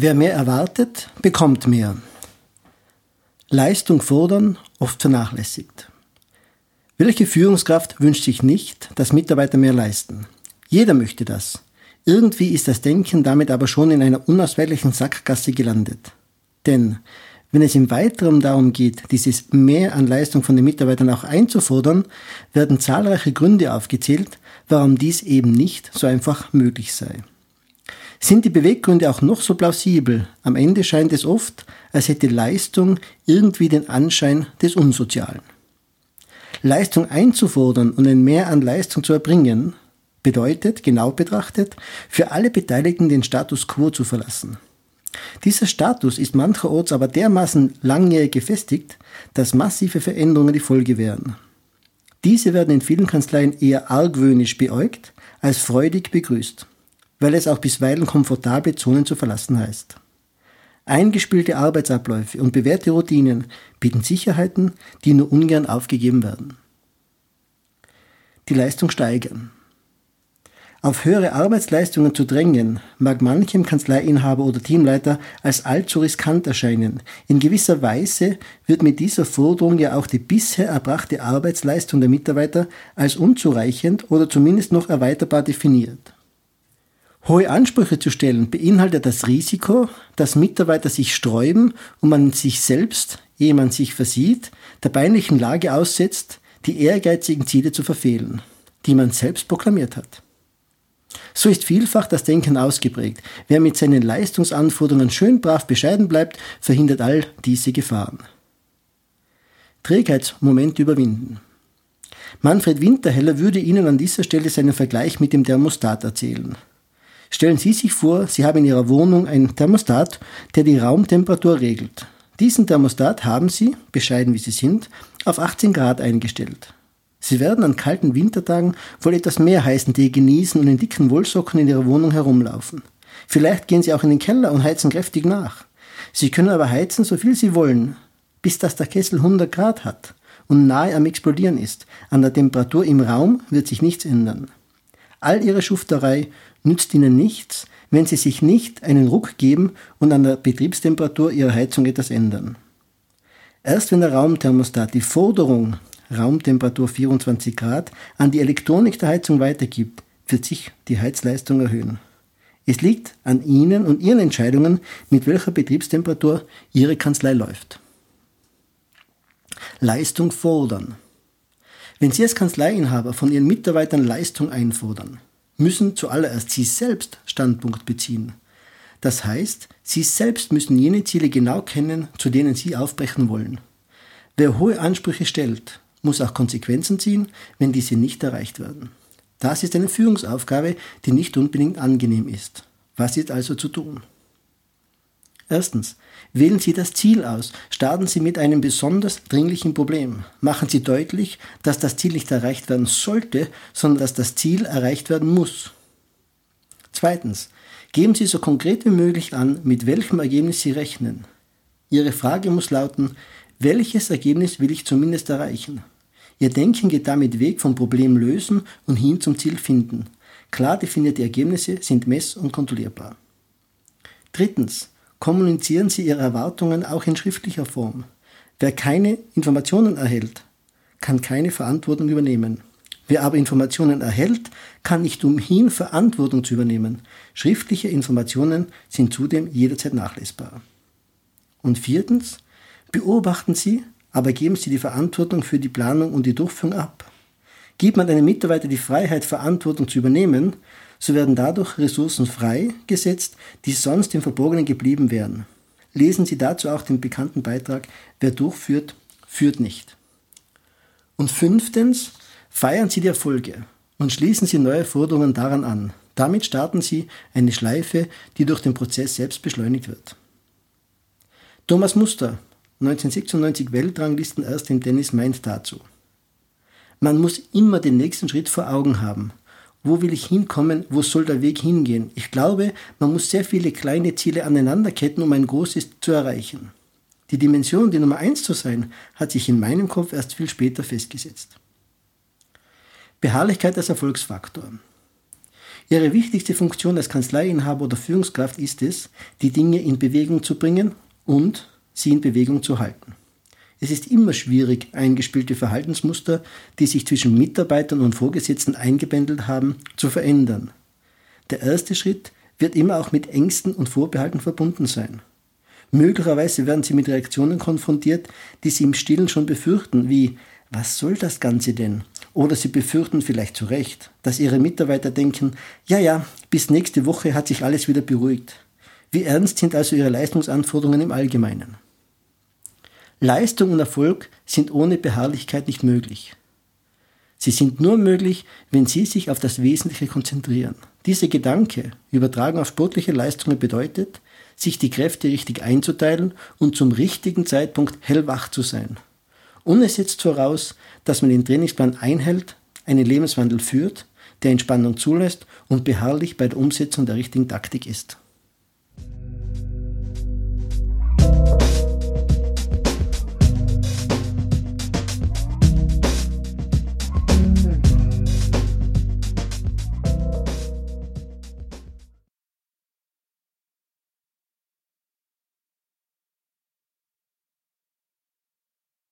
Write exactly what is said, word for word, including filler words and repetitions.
Wer mehr erwartet, bekommt mehr. Leistung fordern, oft vernachlässigt. Welche Führungskraft wünscht sich nicht, dass Mitarbeiter mehr leisten? Jeder möchte das. Irgendwie ist das Denken damit aber schon in einer unausweichlichen Sackgasse gelandet. Denn wenn es im Weiteren darum geht, dieses Mehr an Leistung von den Mitarbeitern auch einzufordern, werden zahlreiche Gründe aufgezählt, warum dies eben nicht so einfach möglich sei. Sind die Beweggründe auch noch so plausibel? Am Ende scheint es oft, als hätte Leistung irgendwie den Anschein des Unsozialen. Leistung einzufordern und ein Mehr an Leistung zu erbringen, bedeutet, genau betrachtet, für alle Beteiligten den Status quo zu verlassen. Dieser Status ist mancherorts aber dermaßen langjährig gefestigt, dass massive Veränderungen die Folge wären. Diese werden in vielen Kanzleien eher argwöhnisch beäugt als freudig begrüßt, weil es auch bisweilen komfortable Zonen zu verlassen heißt. Eingespielte Arbeitsabläufe und bewährte Routinen bieten Sicherheiten, die nur ungern aufgegeben werden. Die Leistung steigern. Auf höhere Arbeitsleistungen zu drängen, mag manchem Kanzleiinhaber oder Teamleiter als allzu riskant erscheinen. In gewisser Weise wird mit dieser Forderung ja auch die bisher erbrachte Arbeitsleistung der Mitarbeiter als unzureichend oder zumindest noch erweiterbar definiert. Hohe Ansprüche zu stellen beinhaltet das Risiko, dass Mitarbeiter sich sträuben und man sich selbst, ehe man sich versieht, der peinlichen Lage aussetzt, die ehrgeizigen Ziele zu verfehlen, die man selbst proklamiert hat. So ist vielfach das Denken ausgeprägt. Wer mit seinen Leistungsanforderungen schön brav bescheiden bleibt, verhindert all diese Gefahren. Trägheitsmoment überwinden. Manfred Winterheller würde Ihnen an dieser Stelle seinen Vergleich mit dem Thermostat erzählen. Stellen Sie sich vor, Sie haben in Ihrer Wohnung einen Thermostat, der die Raumtemperatur regelt. Diesen Thermostat haben Sie, bescheiden wie Sie sind, auf achtzehn Grad eingestellt. Sie werden an kalten Wintertagen wohl etwas mehr heißen Tee genießen und in dicken Wollsocken in Ihrer Wohnung herumlaufen. Vielleicht gehen Sie auch in den Keller und heizen kräftig nach. Sie können aber heizen, so viel Sie wollen, bis dass der Kessel hundert Grad hat und nahe am Explodieren ist. An der Temperatur im Raum wird sich nichts ändern. All Ihre Schufterei nützt Ihnen nichts, wenn Sie sich nicht einen Ruck geben und an der Betriebstemperatur Ihrer Heizung etwas ändern. Erst wenn der Raumthermostat die Forderung Raumtemperatur vierundzwanzig Grad an die Elektronik der Heizung weitergibt, wird sich die Heizleistung erhöhen. Es liegt an Ihnen und Ihren Entscheidungen, mit welcher Betriebstemperatur Ihre Kanzlei läuft. Leistung fordern. Wenn Sie als Kanzleiinhaber von Ihren Mitarbeitern Leistung einfordern, müssen zuallererst Sie selbst Standpunkt beziehen. Das heißt, Sie selbst müssen jene Ziele genau kennen, zu denen Sie aufbrechen wollen. Wer hohe Ansprüche stellt, muss auch Konsequenzen ziehen, wenn diese nicht erreicht werden. Das ist eine Führungsaufgabe, die nicht unbedingt angenehm ist. Was ist also zu tun? Erstens, wählen Sie das Ziel aus. Starten Sie mit einem besonders dringlichen Problem. Machen Sie deutlich, dass das Ziel nicht erreicht werden sollte, sondern dass das Ziel erreicht werden muss. Zweitens, geben Sie so konkret wie möglich an, mit welchem Ergebnis Sie rechnen. Ihre Frage muss lauten: Welches Ergebnis will ich zumindest erreichen? Ihr Denken geht damit weg vom Problem lösen und hin zum Ziel finden. Klar definierte Ergebnisse sind mess- und kontrollierbar. Drittens, kommunizieren Sie Ihre Erwartungen auch in schriftlicher Form. Wer keine Informationen erhält, kann keine Verantwortung übernehmen. Wer aber Informationen erhält, kann nicht umhin, Verantwortung zu übernehmen. Schriftliche Informationen sind zudem jederzeit nachlesbar. Und viertens, beobachten Sie, aber geben Sie die Verantwortung für die Planung und die Durchführung ab. Gibt man einem Mitarbeiter die Freiheit, Verantwortung zu übernehmen, so werden dadurch Ressourcen freigesetzt, die sonst im Verborgenen geblieben wären. Lesen Sie dazu auch den bekannten Beitrag „Wer durchführt, führt nicht". Und fünftens, feiern Sie die Erfolge und schließen Sie neue Forderungen daran an. Damit starten Sie eine Schleife, die durch den Prozess selbst beschleunigt wird. Thomas Muster, neunzehnhundertsechsundneunzig Weltranglisten erst im Tennis, meint dazu: Man muss immer den nächsten Schritt vor Augen haben. Wo will ich hinkommen? Wo soll der Weg hingehen? Ich glaube, man muss sehr viele kleine Ziele aneinanderketten, um ein großes zu erreichen. Die Dimension, die Nummer eins zu sein, hat sich in meinem Kopf erst viel später festgesetzt. Beharrlichkeit als Erfolgsfaktor. Ihre wichtigste Funktion als Kanzleiinhaber oder Führungskraft ist es, die Dinge in Bewegung zu bringen und sie in Bewegung zu halten. Es ist immer schwierig, eingespielte Verhaltensmuster, die sich zwischen Mitarbeitern und Vorgesetzten eingependelt haben, zu verändern. Der erste Schritt wird immer auch mit Ängsten und Vorbehalten verbunden sein. Möglicherweise werden Sie mit Reaktionen konfrontiert, die Sie im Stillen schon befürchten, wie »Was soll das Ganze denn?« Oder Sie befürchten vielleicht zu Recht, dass Ihre Mitarbeiter denken, »Ja, ja, bis nächste Woche hat sich alles wieder beruhigt.« Wie ernst sind also Ihre Leistungsanforderungen im Allgemeinen? Leistung und Erfolg sind ohne Beharrlichkeit nicht möglich. Sie sind nur möglich, wenn Sie sich auf das Wesentliche konzentrieren. Dieser Gedanke, übertragen auf sportliche Leistungen, bedeutet, sich die Kräfte richtig einzuteilen und zum richtigen Zeitpunkt hellwach zu sein. Und es setzt voraus, dass man den Trainingsplan einhält, einen Lebenswandel führt, der Entspannung zulässt und beharrlich bei der Umsetzung der richtigen Taktik ist.